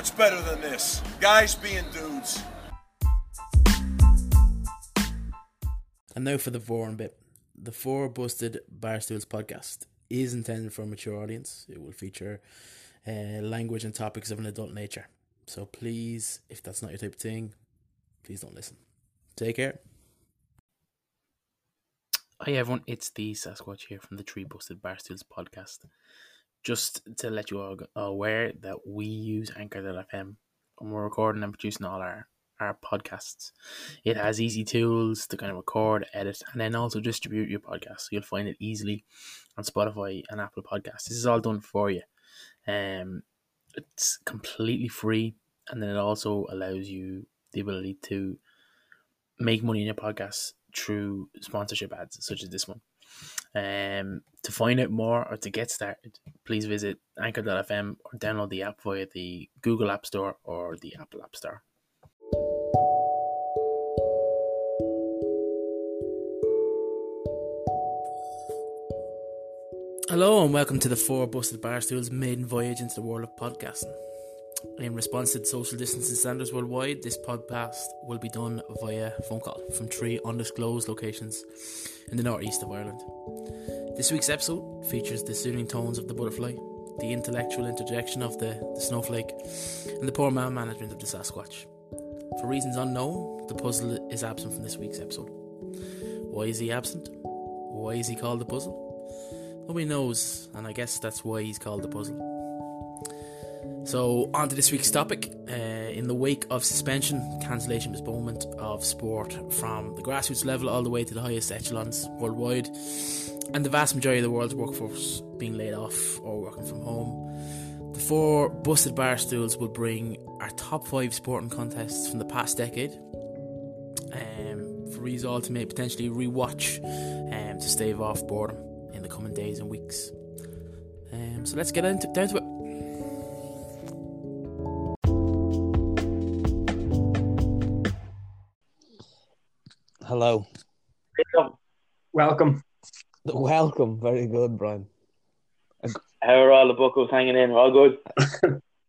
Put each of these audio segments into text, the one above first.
What's better than this? Guys being dudes. And now for the Vorn bit. The Four Busted Barstools podcast is intended for a mature audience. It will feature language and topics of an adult nature. So please, if that's not your type of thing, please don't listen. Take care. Hi everyone, it's the Sasquatch here from the Three Busted Barstools podcast. Just to let you all aware that we use Anchor.fm when we're recording and producing all our podcasts. It has easy tools to kind of record, edit, and then also distribute your podcast. So you'll find it easily on Spotify and Apple Podcasts. This is all done for you. It's completely free, and then it also allows you the ability to make money in your podcasts through sponsorship ads, such as this one. To find out more or to get started, please visit Anchor.fm or download the app via the Google App Store or the Apple App Store. Hello and welcome to the Four Busted Barstools maiden voyage into the world of podcasting. In response to the social distancing standards worldwide, this podcast will be done via phone call from three undisclosed locations in the northeast of Ireland. This week's episode features the soothing tones of the butterfly, the intellectual interjection of the snowflake, and the poor man management of the Sasquatch. For reasons unknown, the puzzle is absent from this week's episode. Why is he absent? Why is he called the puzzle? Nobody knows, and I guess that's why he's called the puzzle. So, on to this week's topic. In the wake of suspension, cancellation, postponement of sport from the grassroots level all the way to the highest echelons worldwide, and the vast majority of the world's workforce being laid off or working from home, the Four Busted Barstools will bring our top five sporting contests from the past decade for you all to maybe potentially rewatch to stave off boredom in the coming days and weeks. So let's get down to it. Hello. Welcome. Very good, Brian. How are all the buckles hanging in? All good?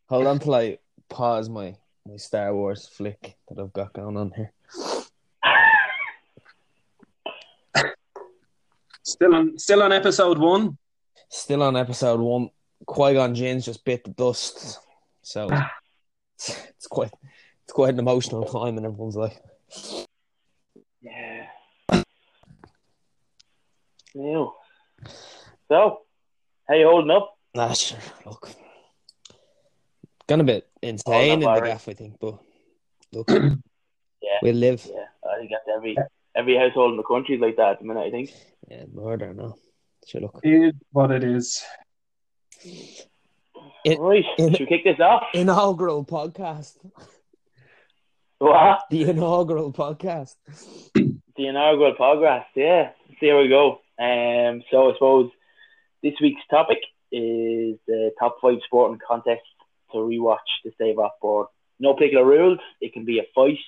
Hold on till I pause my Star Wars flick that I've got going on here. Still on episode one? Still on episode one. Qui-Gon Jinn's just bit the dust. So it's quite an emotional time in everyone's life. Yeah. Ew. So, how you holding up? Nah, sure. Look, gone a bit insane in the gaff, I think, but look, yeah, we live. Yeah, I think that's every household in the country is like that at the minute. I think. Yeah, murder. No, sure. Look, it is what it is. Right, should we kick this off? Inaugural podcast. What? The inaugural podcast. The inaugural podcast, yeah. There we go. So I suppose this week's topic is the top five sporting contests to rewatch to stave off board. No particular rules. It can be a fight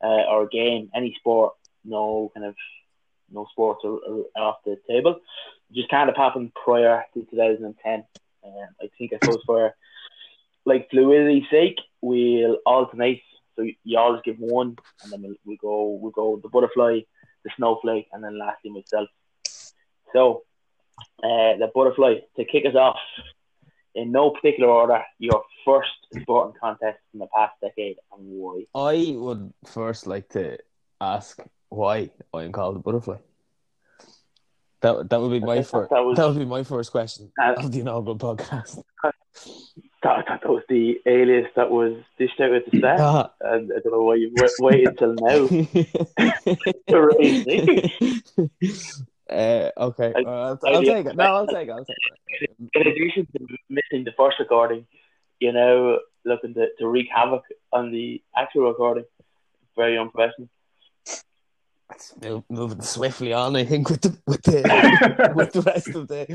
or a game, any sport. No sports are off the table. It just kind of happened prior to 2010. I suppose for like fluidity's sake, we'll alternate. So you always give one, and then we'll go the butterfly, the snowflake, and then lastly myself. So the butterfly, to kick us off, in no particular order, your first sporting contest in the past decade and why. I would first like to ask why I'm called the butterfly. That would be my first question of the inaugural podcast. I thought that was the alias that was dished out at the set. And I don't know why you've waited until now. Okay. I'll take it. In addition to missing the first recording, you know, looking to wreak havoc on the actual recording. Very unprofessional. Moving swiftly on, I think, with the with the rest of the...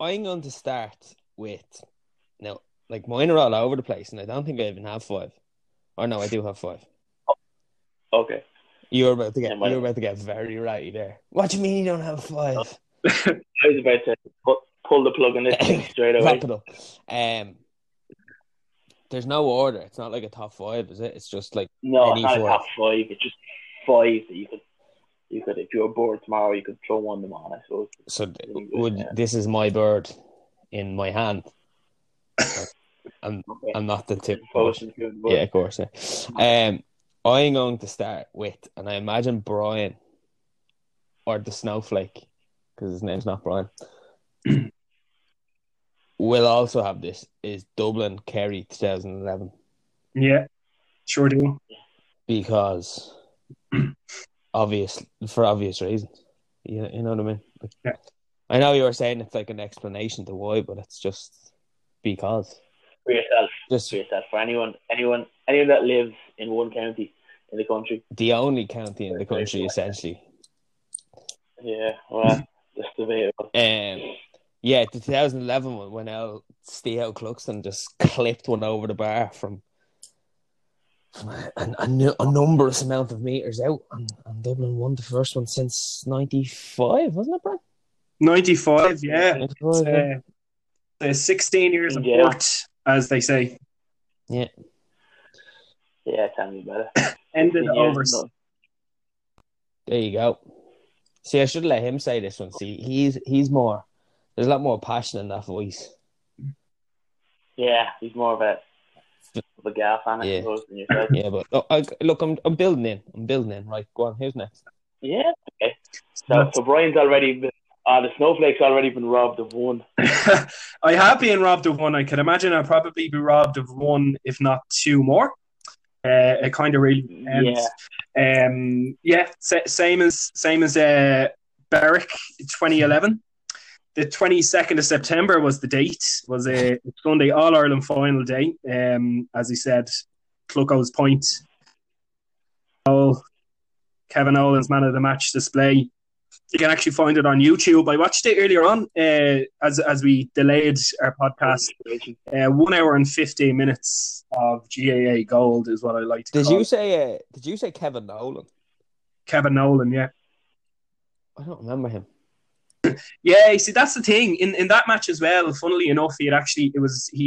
I'm going to start with, now, like, mine are all over the place, and I don't think I even have five. Or no, I do have five. Okay. You're about to get very ratty there. What do you mean you don't have five? I was about to pull the plug on this straight away. Wrap it up. There's no order. It's not like a top five, is it? It's just like no, it's not a top five. It's just five that you could if you're bored tomorrow, you could throw one of them on. I suppose. So this is my bird in my hand. I'm not the tip. Yeah, of course. Yeah. I'm going to start with, and I imagine Brian or the snowflake, because his name's not Brian. We'll also have this is Dublin Kerry 2011. Yeah, sure do. Because for obvious reasons, you know what I mean. Like, yeah. I know you were saying it's like an explanation to why, but it's just because. For yourself, just for yourself. For anyone that lives in one county in the country, the only county in the country, essentially. Yeah, well, just debatable. Yeah, the 2011 one when Al Steele Cluxton just clipped one over the bar from a numerous amount of meters out, and Dublin won the first one since 95, wasn't it, Brad? 95, yeah. 95, yeah. 16 years of work, as they say. Yeah. Yeah, tell me about it. Ended over. There you go. See, I should let him say this one. See, he's more. There's a lot more passion in that voice. Yeah, he's more of a gal fan, I suppose, than yourself. Yeah, but look, I'm building in. Right, go on, who's next? Yeah, okay. So Brian's already been... the snowflake's already been robbed of one. I have been robbed of one. I can imagine I'll probably be robbed of one, if not two more. It kind of really depends. Yeah, same as Berwick 2011. The 22nd of September was the date. It was a Sunday All-Ireland final day. As he said, Clucko's point. Kevin Nolan's man of the match display. You can actually find it on YouTube. I watched it earlier on as we delayed our podcast. 1 hour and 15 minutes of GAA gold is what I like to call it. Did you say Kevin Nolan? Kevin Nolan, yeah. I don't remember him. Yeah, see, that's the thing. In that match as well, funnily enough, he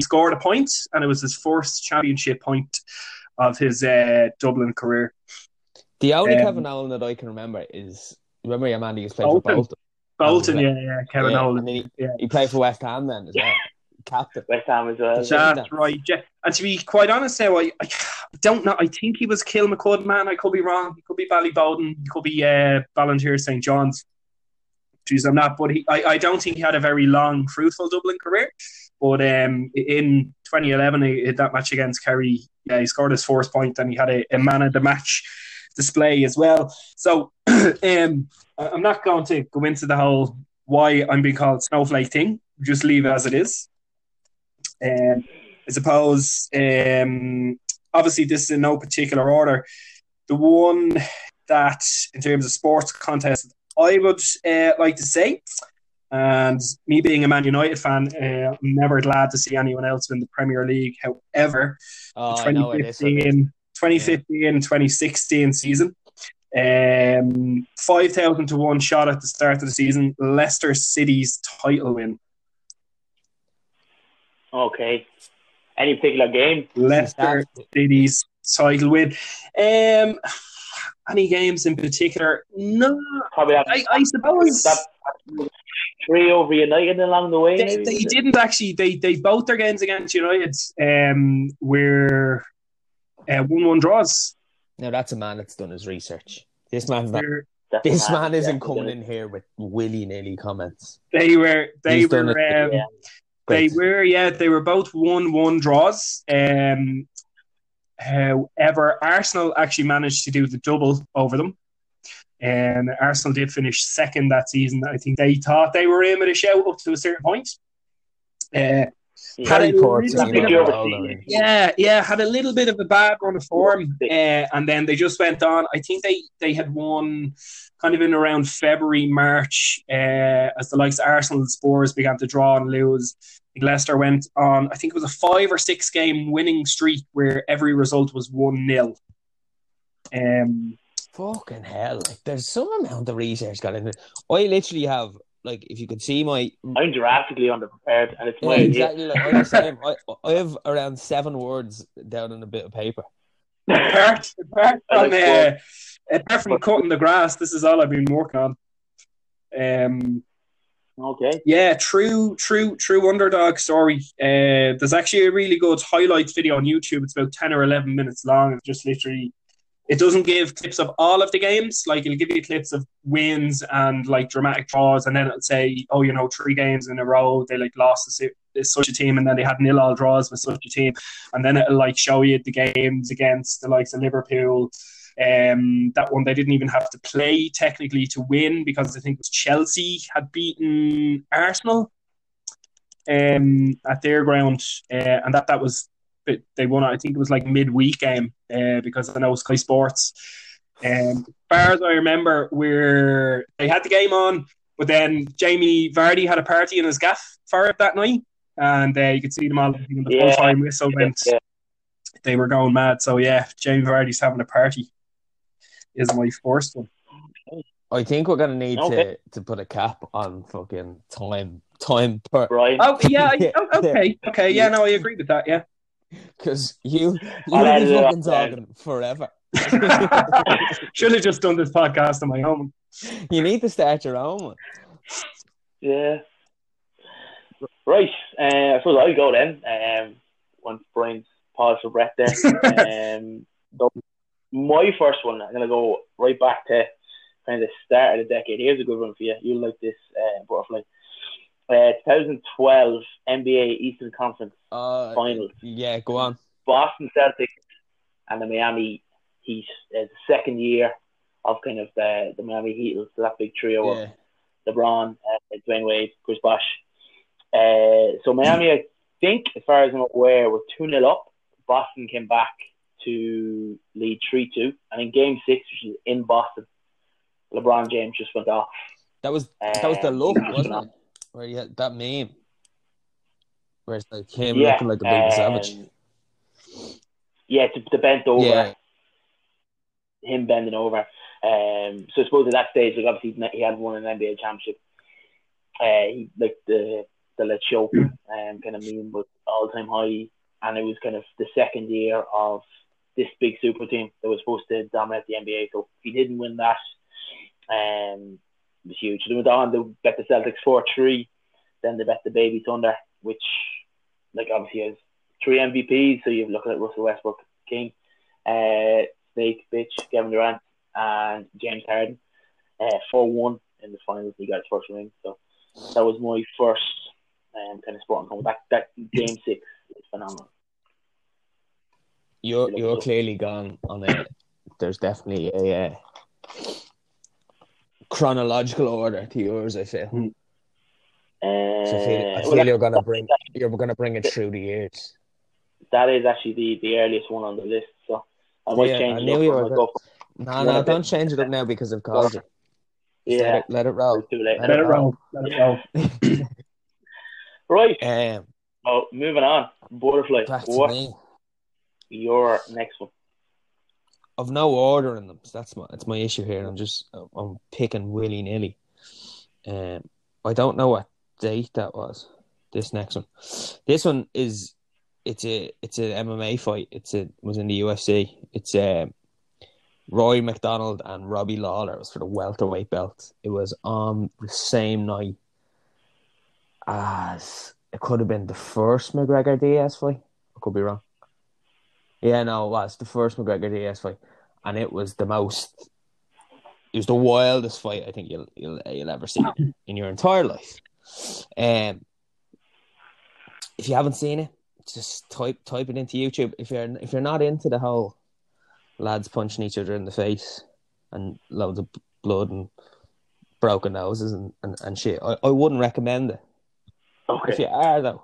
scored a point, and it was his first championship point of his Dublin career. The only Kevin Nolan that I can remember is your man who used to play for Bolton. Bolton, yeah, Kevin Nolan. He played for West Ham then as well. Captain. West Ham as well. That's right. Yeah. And to be quite honest now, I don't know. I think he was Kilmacud, man. I could be wrong. He could be Ballyboden. He could be Ballinteer, St. John's. Jeez, I'm not, but I don't think he had a very long, fruitful Dublin career. But in 2011, that match against Kerry, he scored his first point, and he had a man of the match display as well. So I'm not going to go into the whole why I'm being called snowflake thing. Just leave it as it is. I suppose, obviously, this is in no particular order. The one that, in terms of sports contest, I would like to say, and me being a Man United fan, I'm never glad to see anyone else in the Premier League. However, the 2015, 2016 season, 5,000-1 shot at the start of the season, Leicester City's title win. Okay. Any particular game? Leicester City's title win. Any games in particular? No. Probably I suppose that 3 over United along the way. They didn't actually. They both their games against United were 1-1 draws. Now that's a man that's done his research. This man isn't coming in here with willy-nilly comments. They were both 1-1 draws. However, Arsenal actually managed to do the double over them. And Arsenal did finish second that season. I think they thought they were in with a shout up to a certain point. Had a little bit of a bad run of form. And then they just went on. I think they had won kind of in around February, March, as the likes of Arsenal and Spurs began to draw and lose. Leicester went on, I think it was a 5 or 6 game winning streak where every result was 1-0. Fucking hell. Like, there's some amount of research got in there. I literally have like if you could see my... I'm drastically underprepared, and it's my exactly. Like, I'm the same. I have around 7 words down on a bit of paper. Apart from cutting the grass, this is all I've been working on. Okay. Yeah, true underdog story. There's actually a really good highlights video on YouTube. It's about 10 or 11 minutes long. It's just literally... It doesn't give clips of all of the games. Like, it'll give you clips of wins and, like, dramatic draws, and then it'll say, 3 games in a row, they, like, lost to such a team, and then they had nil-all draws with such a team. And then it'll, like, show you the games against the likes of Liverpool. That one they didn't even have to play, technically, to win, because I think it was Chelsea had beaten Arsenal at their ground. And that was... But they won, I think it was like midweek game, because I know Sky Sports. As far as I remember, where they had the game on, but then Jamie Vardy had a party in his gaff for it that night, and you could see them all in the full time whistle went. Yeah. They were going mad. So yeah, Jamie Vardy's having a party is my first one. I think we're gonna need to put a cap on fucking time per. Right. Oh yeah. Okay. Yeah. No, I agree with that. Yeah. Because you'll be fucking talking forever. Should have just done this podcast on my own. You need to start your own one. Yeah. Right. I suppose I'll go then. Once Brian's paused for breath there. My first one, I'm going to go right back to kind of the start of the decade. Here's a good one for you. You'll like this, butterfly. 2012 NBA Eastern Conference Finals. Yeah, go on. Boston Celtics and the Miami Heat. The second year of kind of the Miami Heat, so that big trio of LeBron, Dwyane Wade, Chris Bosh. So Miami, I think, as far as I'm aware, were 2-0 up. Boston came back to lead 3-2. And in Game 6, which is in Boston, LeBron James just went off. That was the look, wasn't it? Where you had that meme, where it's like him looking like a baby savage. Yeah, to bent over, him bending over. So I suppose at that stage, like obviously he had won an NBA championship. He like the Let's Show kind of meme was all time high, and it was kind of the second year of this big super team that was supposed to dominate the NBA. So if he didn't win that, it was huge. They went on, they bet the Celtics 4-3, then they bet the Baby Thunder, which, like, obviously has 3 MVPs, so you're looking at Russell Westbrook, King, Snake, Bitch, Kevin Durant, and James Harden, 4-1 in the finals, he got his first ring, so that was my first kind of sporting comeback. That Game 6 is phenomenal. You're clearly gone on it. There's definitely a... chronological order to yours, I feel. I feel you're gonna bring it through the years. That is actually the earliest one on the list, so I might change it up. No, don't change it up now because of COVID. Yeah, let it roll. It's too late. Let it roll. Right. Moving on. Butterfly. What's your next one? I've no order in them. So that's my issue here. I'm picking willy nilly. I don't know what date that was. This next one. This one is it's an MMA fight. It was in the UFC. It's Roy McDonald and Robbie Lawler. It was for the welterweight belt. It was on the same night as it could have been the first McGregor Diaz fight. I could be wrong. Yeah, no, it was the first McGregor Diaz fight, and it was the wildest fight I think you'll ever see in your entire life. If you haven't seen it, just type it into YouTube. If you're not into the whole lads punching each other in the face and loads of blood and broken noses and shit, I wouldn't recommend it. Okay. If you are though,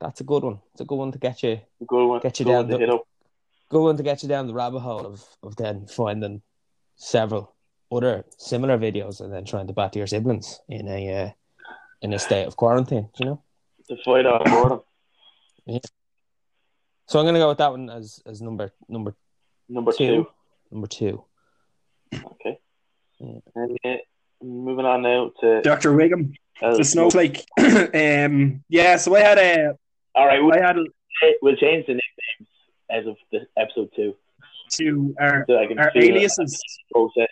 that's a good one. It's a good one to get you. Good one to get you down the rabbit hole of then finding several other similar videos and then trying to batter your siblings in a state of quarantine. You know, to fight out boredom. Yeah. So I'm gonna go with that one as number two. Okay. Yeah. And, Moving on now to Dr. Wiggum. The snowflake. So I had a. All right, we'll change the nicknames as of the episode 2. To our aliases. Process.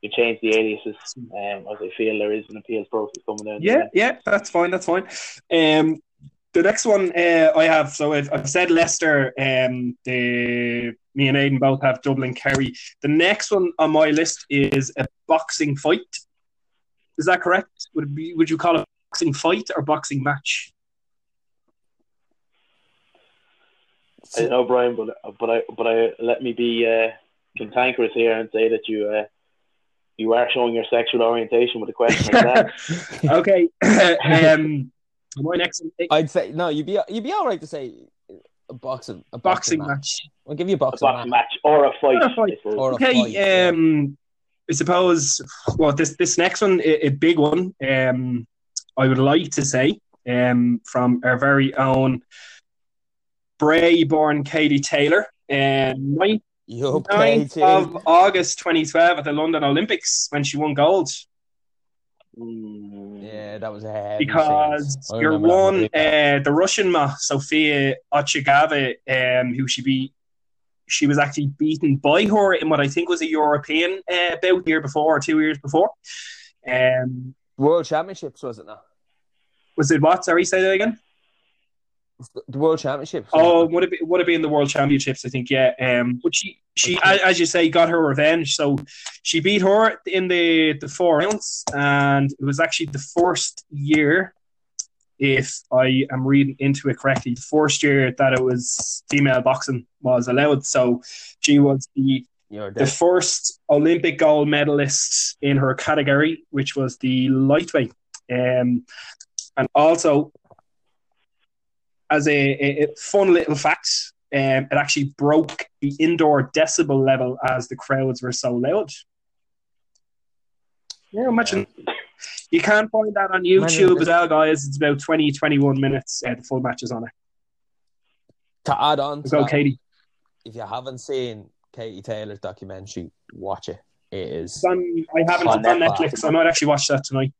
You change the aliases as I feel there is an appeals process coming down. Yeah, that's fine. The next one I have, so I've said Leicester, me and Aidan both have Dublin Kerry. The next one on my list is a boxing fight. Is that correct? Would you call it a boxing fight or boxing match? I don't know, Brian, but I let me be cantankerous here and say that you are showing your sexual orientation with a question like that. Okay. My next one, I'd say no. You'd be all right to say a boxing match. I'll give you a boxing match or a fight. Okay. I suppose this next one, a big one. I would like to say from our very own Bray-born Katie Taylor, 9th of August 2012 at the London Olympics when she won gold. Yeah, that was a heavy because your one, the Russian ma, Sofia Ochagava, who she was actually beaten by her in what I think was a European bout year before or 2 years before. World Championships, wasn't that? Was it what? Sorry, say that again. The World Championships. Oh, would have been the World Championships, I think. Yeah. But she, as you say, got her revenge. So she beat her in the 4 rounds, and it was actually the first year, if I am reading into it correctly, the first year that it was female boxing was allowed. So she was the first Olympic gold medalist in her category, which was the lightweight, and also. As a fun little fact, it actually broke the indoor decibel level as the crowds were so loud. Yeah, imagine. You can find that on YouTube as well, guys. It's about 21 minutes. The full match is on it. To add on to that, Katie. If you haven't seen Katie Taylor's documentary, watch it. It is. It's on Netflix. I might actually watch that tonight.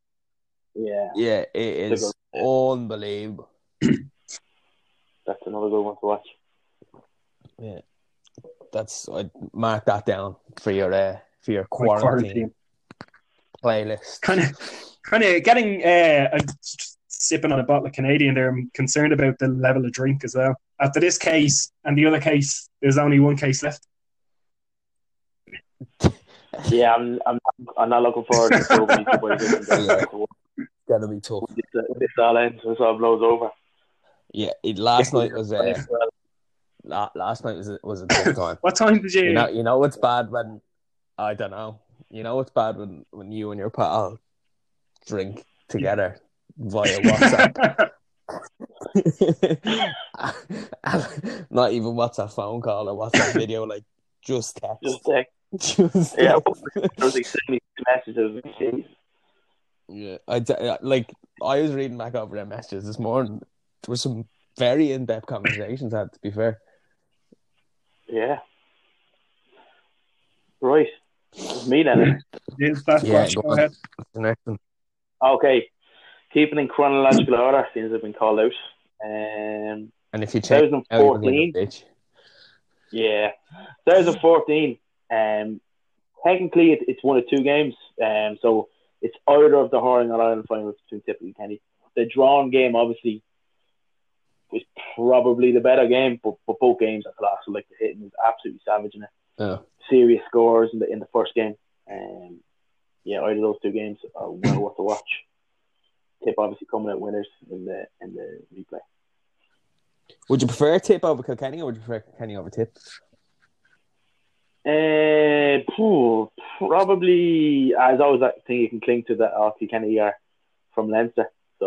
Yeah, it is unbelievable. That's another good one to watch. Yeah, I'd mark that down for your quarantine playlist. Kind of getting I'm sipping on a bottle of Canadian there. I'm concerned about the level of drink as well. After this case and the other case, there's only one case left. Yeah, I'm not looking forward to so many people. Gonna be tough. This all ends. This all blows over. Yeah, last night was a tough time. What time did you? You know what's bad when I don't know. You know what's bad when you and your pal drink together via WhatsApp. Not even WhatsApp phone call or WhatsApp video, like just text. Just text. Yeah, I was sending messages. Yeah, I was reading back over their messages this morning. There were some very in-depth conversations had, to be fair. Yeah. Right. It's me then. Go ahead. Okay. Keeping in chronological order, things have been called out. And if you check 2014, yeah. 2014, technically it's one of two games. So it's either of the Hurling or Ireland finals between Tipperary and Kenny. The drawn game, obviously, was probably the better game, but both games are classic. Like the hitting was absolutely savage in it. Yeah. Serious scores in the first game. Either of those two games are well worth the watch. Tip obviously coming out winners in the replay. Would you prefer Tip over Kilkenny, or would you prefer Kilkenny over Tip? Probably, as always, I think you can cling to that Kilkenny are from Leinster, so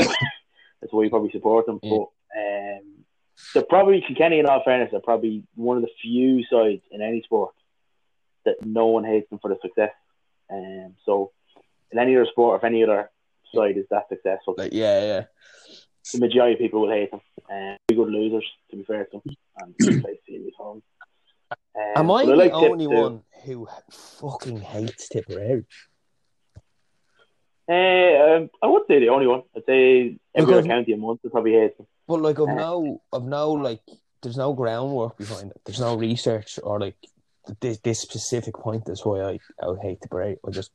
that's why you probably support them. Yeah. But they're probably, Kilkenny in all fairness, are probably one of the few sides in any sport that no one hates them for the success. So in any other sport, if any other side is that successful, the majority of people will hate them. Pretty good losers, to be fair to them, and play serious home. Am I the only one who fucking hates Tipperary? I would say the only one. I'd say every other county in Munster probably hates them. But like, of no, there's no groundwork behind it. There's no research or like this specific point is why I would hate to break. I just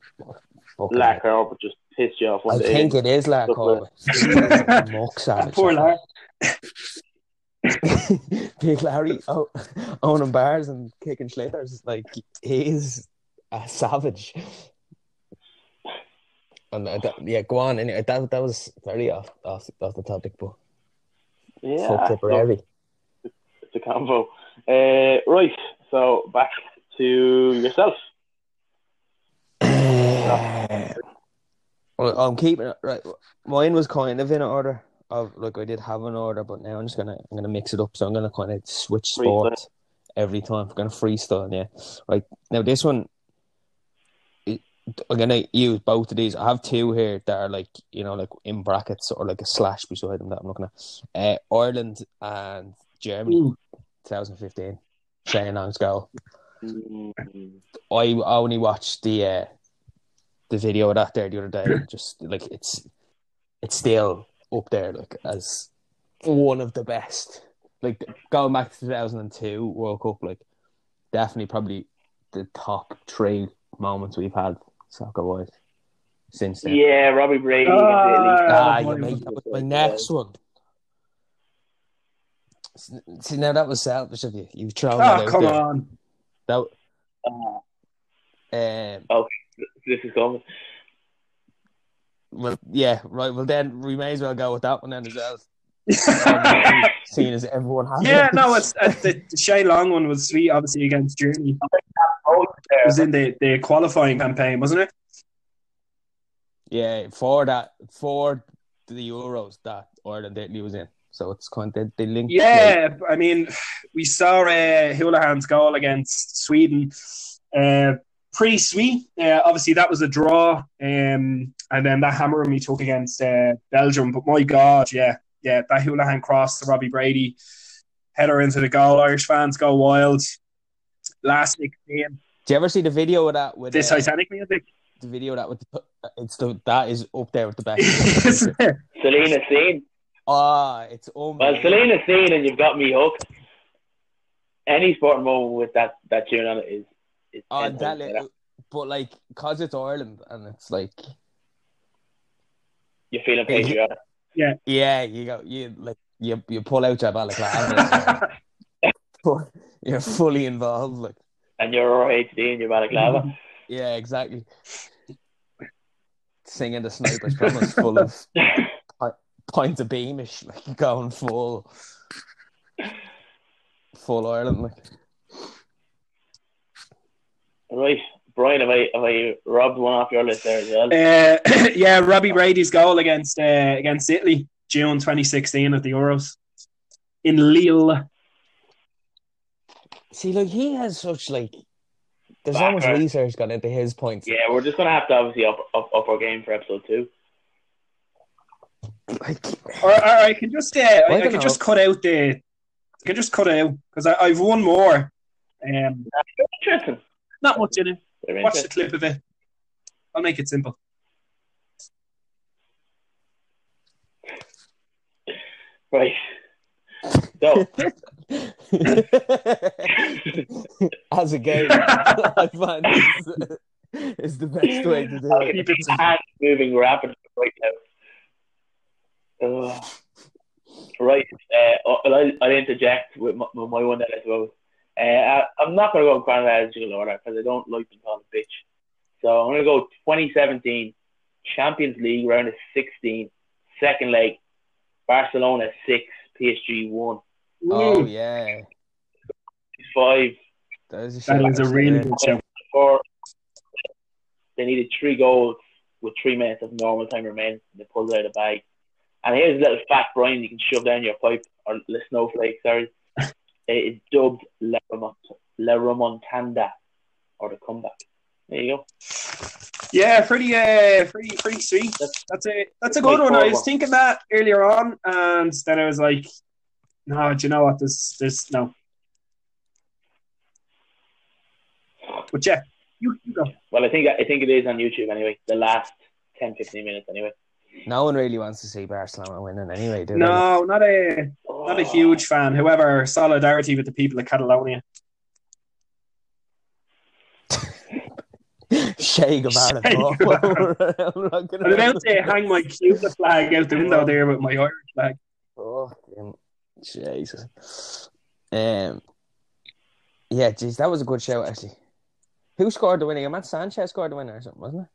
Lack Harbour just pissed you off. I think it is Lack Harbour. Poor Larry. Big Larry owning bars and kicking slitters. Like, he is a savage. And go on. Anyway, that was very off the topic, but yeah, fuck Tipperary. It's a combo. Right, so back to yourself. Well, I'm keeping it right. Mine was kind of in order of like I did have an order, but now I'm gonna mix it up. So I'm gonna kind of switch sports every time. I'm gonna freestyle, yeah. Right now, this one I'm gonna use both of these. I have two here that are like, you know, like in brackets or like a slash beside them that I'm looking at. Ireland and Germany, 2015. Shane Long's goal. I only watched the video of that there the other day. Just like it's still up there, like as one of the best. Like going back to 2002 World Cup, like definitely probably the top three moments we've had soccer wise since then. Yeah, Robbie Brady. That was my next one. See, now that was selfish of you. You've thrown it out come there. On. That. This is coming. Well, yeah, right. Well, then we may as well go with that one then as well. Seeing as everyone has. Yeah, it. No, it's the Shay Long one was sweet, obviously against Germany. It was in the qualifying campaign, wasn't it? Yeah, for the Euros that Ireland was in. So it's kind of the link. Yeah, like, I mean, we saw Houlihan's goal against Sweden. Pretty sweet. Obviously, that was a draw. And then that hammering we took against Belgium. But my God, yeah, that Houlihan cross to Robbie Brady, header into the goal. Irish fans go wild. Last week's game. Do you ever see the video of that? With the Titanic music? The video of that with that is up there with the best. Selena scene. It's unbelievable. Well, Selena scene and you've got me hooked. Any sporting moment with that tune on it is. But like, cause it's Ireland and it's like you're feeling patriotic. Yeah. You go. You like you pull out your balaclava. You're fully involved, like, and you're RHD in your balaclava. Yeah, exactly. Singing the Sniper's Promise, full of pints of Beamish, like going full Ireland, like. Right, Brian, have I robbed one off your list there as well? Yeah, Robbie Brady's goal against Italy, June 2016 at the Euros in Lille. See, like, he has such, like, there's so much research gone into his points. Yeah, we're just going to have to obviously up our game for episode 2. Like, or I can just I can just cut out because I've one more. Interesting. Not much in it. Watch the clip of it. I'll make it simple. Right. So. As a game, I find is the best way to do it. I'll keep its hand moving rapidly right now. Right. I'll interject with my one that I suppose. I'm not going to go in chronological order because I don't like being called a bitch. So I'm going to go 2017 Champions League round of 16, second leg, Barcelona 6, PSG 1. Oh yeah, 5. That is a really good show. They needed 3 goals with 3 minutes of normal time remaining. They pulled it out of the bag. And here's a little fact, Brian, you can shove down your pipe or the snowflake. Sorry. It is dubbed La Remontanda, or the comeback. There you go. Yeah, pretty sweet. That's a good one. I was thinking that earlier on, and then I was like, "No, do you know what? This no." But yeah, you go. Well, I think it is on YouTube anyway. The last 10-15 minutes anyway. No one really wants to see Barcelona winning anyway, do they? No, not a huge fan. However, solidarity with the people of Catalonia. Shake about it. I'm about to say hang my Cuba flag out the window there with my Irish flag. Oh, Jesus. Yeah, geez, that was a good show, actually. Who scored the winner? Matt Sanchez scored the winner or something, wasn't it?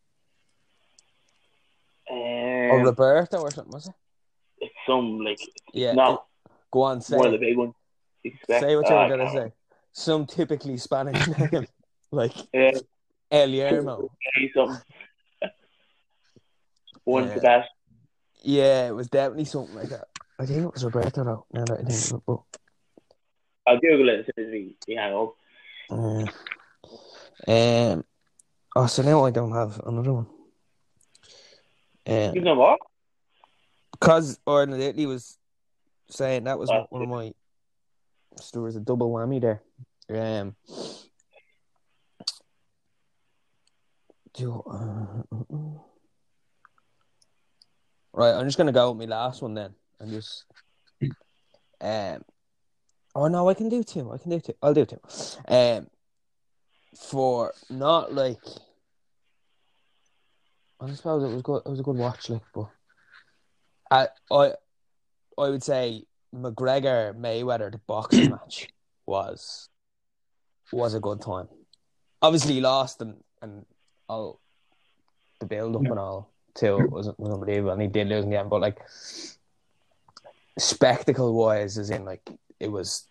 Or Roberto or something, was it? It's some, like... Yeah, not go on, say. One of the big ones. Say what you're going to say. Some typically Spanish name. Like... El Yermo. One for that. Yeah, it was definitely something like that. I think it was Roberto, though. No, I didn't think it was. I'll Google it as soon as we hang up. So now I don't have another one. You know what? Because Ordinary Italy was saying that was one of my... There was a double whammy there. Right, I'm just going to go with my last one then. And just... oh, no, I can do two. I'll do two. For not like... I suppose it was good. It was a good watch, like, but I would say McGregor Mayweather the boxing match was a good time. Obviously, he lost and all the build up and all too was unbelievable, and he did lose in the end. But like spectacle wise, as in like it was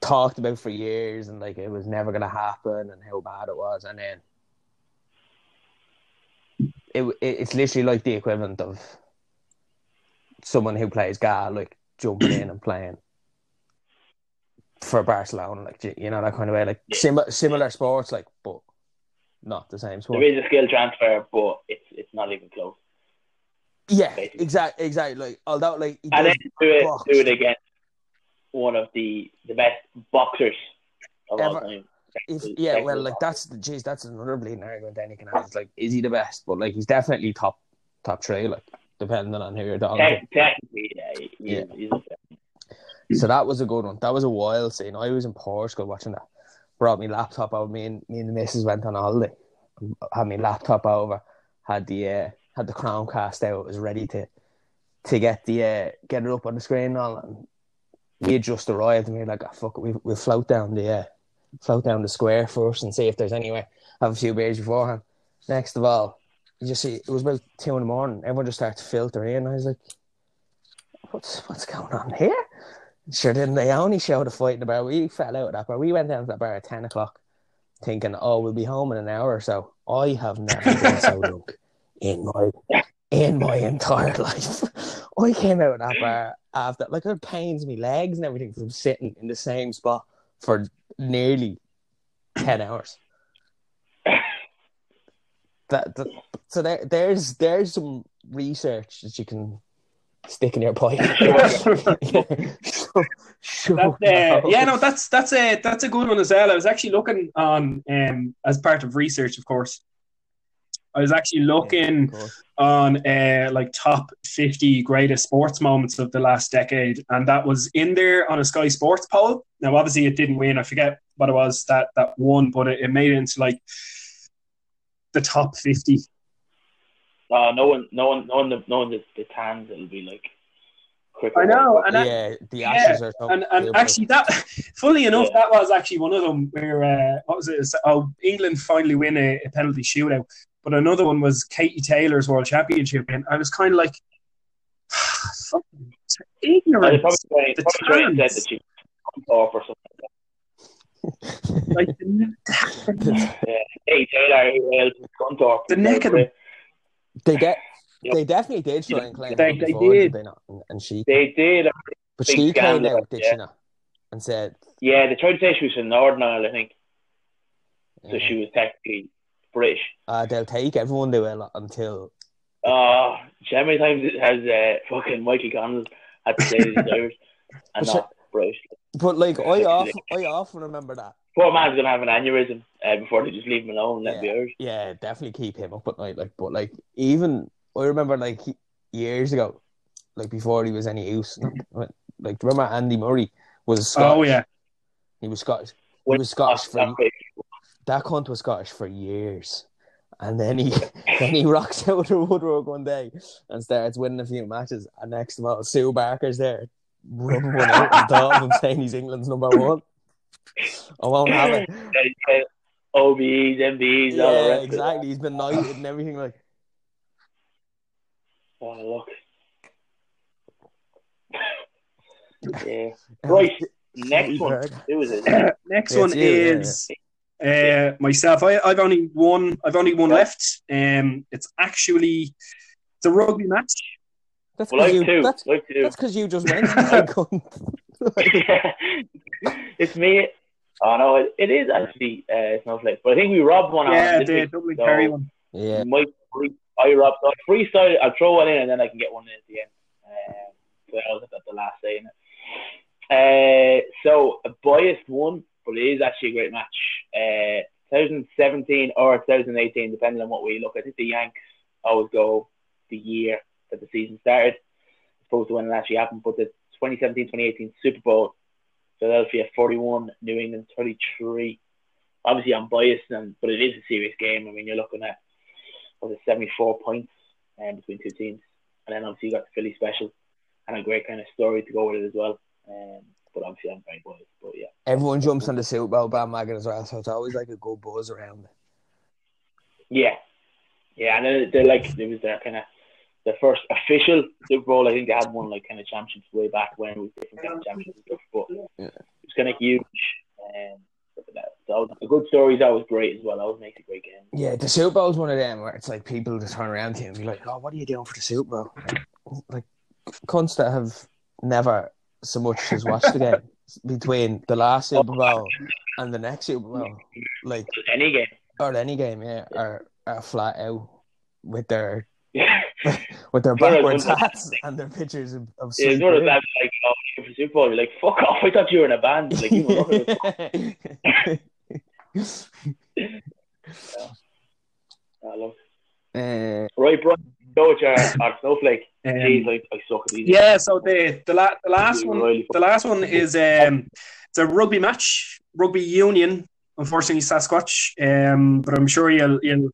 talked about for years, and like it was never gonna happen, and how bad it was, and then. It's literally like the equivalent of someone who plays GA, like jumping in and playing for Barcelona, like you know that kind of way, like similar sports, like but not the same sport. There is a skill transfer, but it's not even close. Yeah, basically. Exactly. Like although like and then do it again. One of the best boxers of all time. That's another bleeding argument then you can have. It's like, is he the best? But like, he's definitely top three. Like, depending on who you're talking. Technically, yeah. So that was a good one. That was a wild scene. I was in Portugal watching that. Brought me laptop over. Me and the missus went on a holiday. Had my laptop over. Had the Chromecast out. It was ready to get it up on the screen and all. And we had just arrived and we were like, oh, fuck it, we'll float down the. Float down the square first and see if there's anywhere. Have a few beers beforehand. Next of all, you just see it was about 2 a.m. Everyone just started to filter in. I was like, "What's going on here?" Sure didn't they only show the fight in the bar? We fell out of that bar. We went down to that bar at 10:00, thinking, "Oh, we'll be home in an hour or so." I have never been so drunk in my entire life. I came out of that bar after like it pains me legs and everything from sitting in the same spot for. Nearly 10 hours. So there's some research that you can stick in your pipe. That's a good one as well. I was actually looking on as part of research, of course. I was actually looking on like top 50 greatest sports moments of the last decade, and that was in there on a Sky Sports poll. Now, obviously, it didn't win. I forget what it was that won, but it made it into like the top 50. No one. The tans it'll be like. I know, and the ashes are something. And actually, that, funnily enough, that was actually one of them where what was it? England finally win a penalty shootout. But another one was Katie Taylor's World Championship, and I was kind of like, ignorant. She come off or something like that. Katie Taylor, who else come off? The neck of them. They definitely did try and claim it before, did they not? And she, they did. But she came out, did she not? And said, yeah, they tried to say she was from Northern Ireland, I think. So she was technically. British. They'll take everyone they will until. How many times has fucking Michael Connell had to say he's Irish and not British? But like I often remember that. Poor man's gonna have an aneurysm before they just leave him alone and let him be hurt. Yeah, definitely keep him up at night. Like, but like even I remember like years ago, like before he was any use. Like remember Andy Murray was Scottish. Oh yeah, he was Scottish. He was Scottish for that cunt was Scottish for years, and then he then he rocks out of the woodwork one day and starts winning a few matches. And next of all, Sue Barker's there, rubbing one out on top and saying he's England's number one. I won't have it. OBEs, MBEs, yeah, all the rest exactly. Of he's been knighted and everything like. Oh look. Yeah. Right. Next one. Next one is myself. I've only one left. It's actually it's a rugby match. That's because you just mentioned it. It's me. Oh no, it is actually Snowflake. But I think we robbed one. Yeah, the doubly carry one. Yeah. I robbed. So I freestyle. I'll throw one in and then I can get one in at the end. So I was at the last day in it. So a biased one, but it is actually a great match. 2017 or 2018, depending on what way you look. I think the Yanks always go the year that the season started, as opposed to when it actually happened. But the 2017-2018 Super Bowl, Philadelphia 41, New England 33. Obviously, I'm biased, but it is a serious game. I mean, you're looking at 74 points between two teams, and then obviously you got the Philly special. And a great kind of story to go with it as well. But obviously I'm very biased. But yeah. Everyone jumps on the Super Bowl bandwagon as well, so it's always like a good buzz around it. Yeah. Yeah, and then they're like it was their kind of the first official Super Bowl. I think they had won like kind of championships way back when it was different kind of championships and stuff, but it was kind of huge. So the good stories always great as well. Always makes a great game. Yeah, the Super Bowl is one of them where it's like people just turn around to you and be like, "Oh, what are you doing for the Super Bowl?" Like cunts that have never so much as watched the game between the last Super Bowl and the next Super Bowl, like any game, are flat out with their with their backwards hats and their pictures of Super Bowl. It's not that like for Super Bowl, you're like fuck off. I thought you were in a band. Like, you right, bro. Our Snowflake. Jeez, I suck at these. Yeah, so the last one is it's a rugby match, rugby union. Unfortunately, Sasquatch. But I'm sure you'll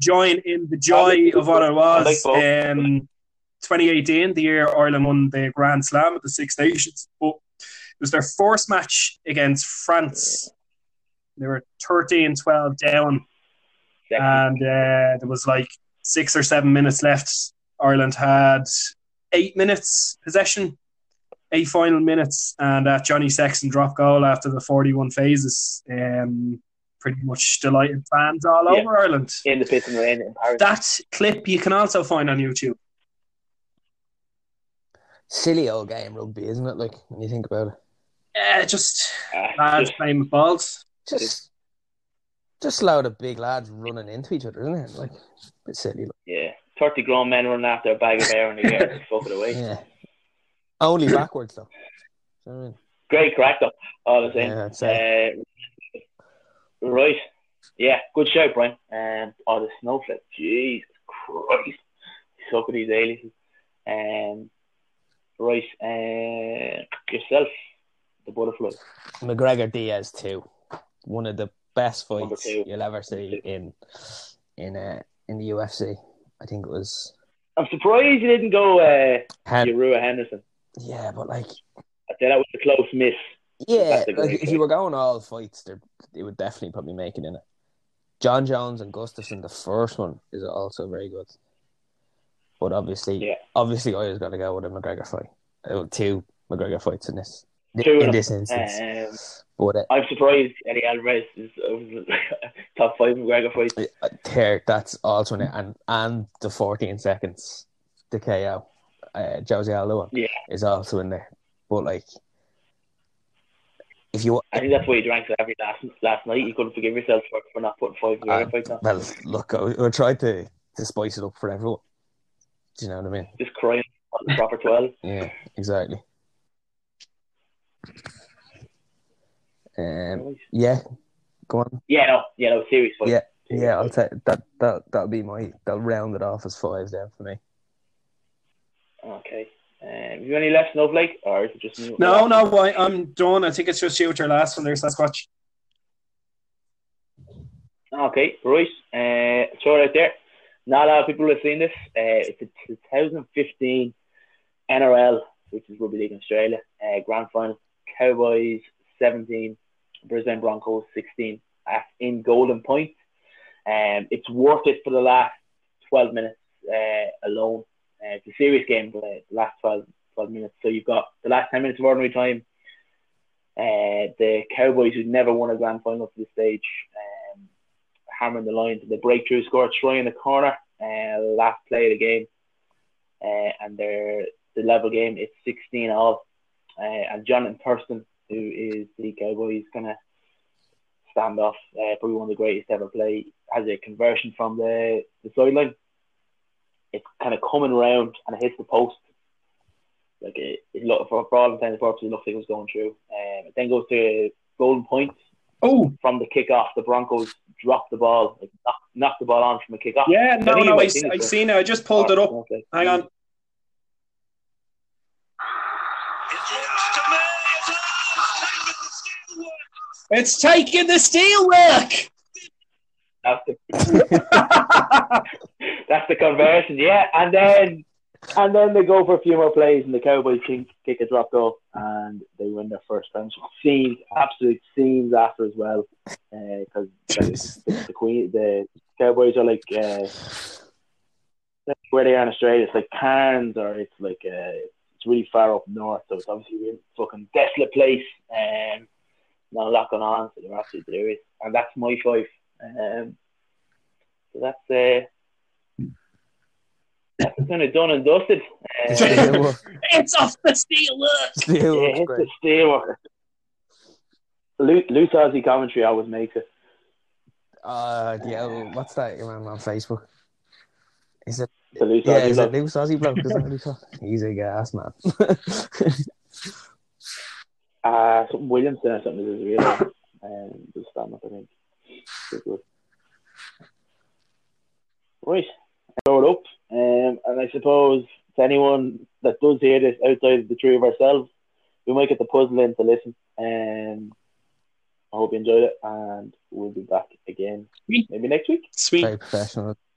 join in the joy of what it was. 2018, the year Ireland won the Grand Slam at the Six Nations. But it was their first match against France. They were 13-12 down, and there was like 6 or 7 minutes left. Ireland had 8 minutes possession, 8 final minutes, and that Johnny Sexton drop goal after the 41 phases. Pretty much delighted fans all over Ireland. In the pit and rain in Paris. That clip you can also find on YouTube. Silly old game rugby, isn't it? Like when you think about it. Yeah, just lads playing with balls. Just a load of big lads running into each other, isn't it? Like a bit silly. Like. Yeah. 30 grown men running after a bag of air in the air and fuck it away. Yeah. Only backwards, though. I mean, great crack, though. All the same. Right. Yeah, good shout, Brian. The Snowflake. Jesus Christ. Suck at these aliases. Right. Yourself, the butterfly. McGregor Diaz, too. One of the best fights you'll ever see in the UFC. I think it was. I'm surprised you didn't go Yarua Henderson. Yeah, but like I said, that was a close miss. Yeah, like if you were going all fights, they would definitely probably make it in it. John Jones and Gustafsson, the first one is also very good, but obviously, I was gonna go with a McGregor fight. Two McGregor fights in this instance. But I'm surprised Eddie Alvarez is top 5 McGregor fights. There, that's also in it, and the 14 seconds, the KO, Jose Aldo is also in there. But like, if you, I think that's why you drank every last night. You couldn't forgive yourself for not putting 5 McGregor fights on. Well, look, I tried to spice it up for everyone. Do you know what I mean? Just crying on the proper 12. Yeah, exactly. Yeah, go on. Yeah, no, seriously. Yeah, I'll take that. That'll be my. That'll round it off as 5 there for me. Okay. Have you any left, Snowflake, Blake, or is it just me? No, I'm done. I think it's just you with your last one there, Sasquatch. Okay, Royce, throw it out there. Not a lot of people have seen this. It's the 2015 NRL, which is Rugby League in Australia, Grand Final. Cowboys 17, Brisbane Broncos 16 in Golden Point. It's worth it for the last 12 minutes alone. It's a serious game, but the last 12 minutes. So you've got the last 10 minutes of ordinary time. The Cowboys, who'd never won a grand final to this stage, hammering the line to the breakthrough score, Troy in the corner, last play of the game. And they're the level game, it's 16-all. And Jonathan Thurston, who is the Cowboys kind of standoff, probably one of the greatest ever play, has a conversion from the sideline. It's kind of coming round and it hits the post. Like it looked, for all intents and purposes, it looked like it was going through. It then goes to Golden Point. Oh, from the kickoff, the Broncos drop the ball, like knock the ball on from a kickoff. Yeah, no, I've seen it. I just pulled it up. Okay. Hang on. It's taking the steelwork. That's the conversion, yeah. And then they go for a few more plays, and the Cowboys kick a drop goal, and they win their first time. Scenes, absolute scenes after as well, because the Cowboys are like where they are in Australia. It's like Cairns, or it's like it's really far up north, so it's obviously a really fucking desolate place. Not a lot going on, so they're absolutely serious. And that's my 5. So that's kind of done and dusted. It's off the steelwork. It's the steelwork. Loose Aussie commentary always makes it. Yeah, what's that man on Facebook? Is it the Loose Aussie? Yeah, is it Loose Aussie bloke? He's a gas man. Williamson or something is real. Just stand up, I think. Good. Right, throw it up, and I suppose to anyone that does hear this outside of the three of ourselves, we might get the puzzle in to listen. I hope you enjoyed it, and we'll be back again maybe next week. Sweet. Very professional.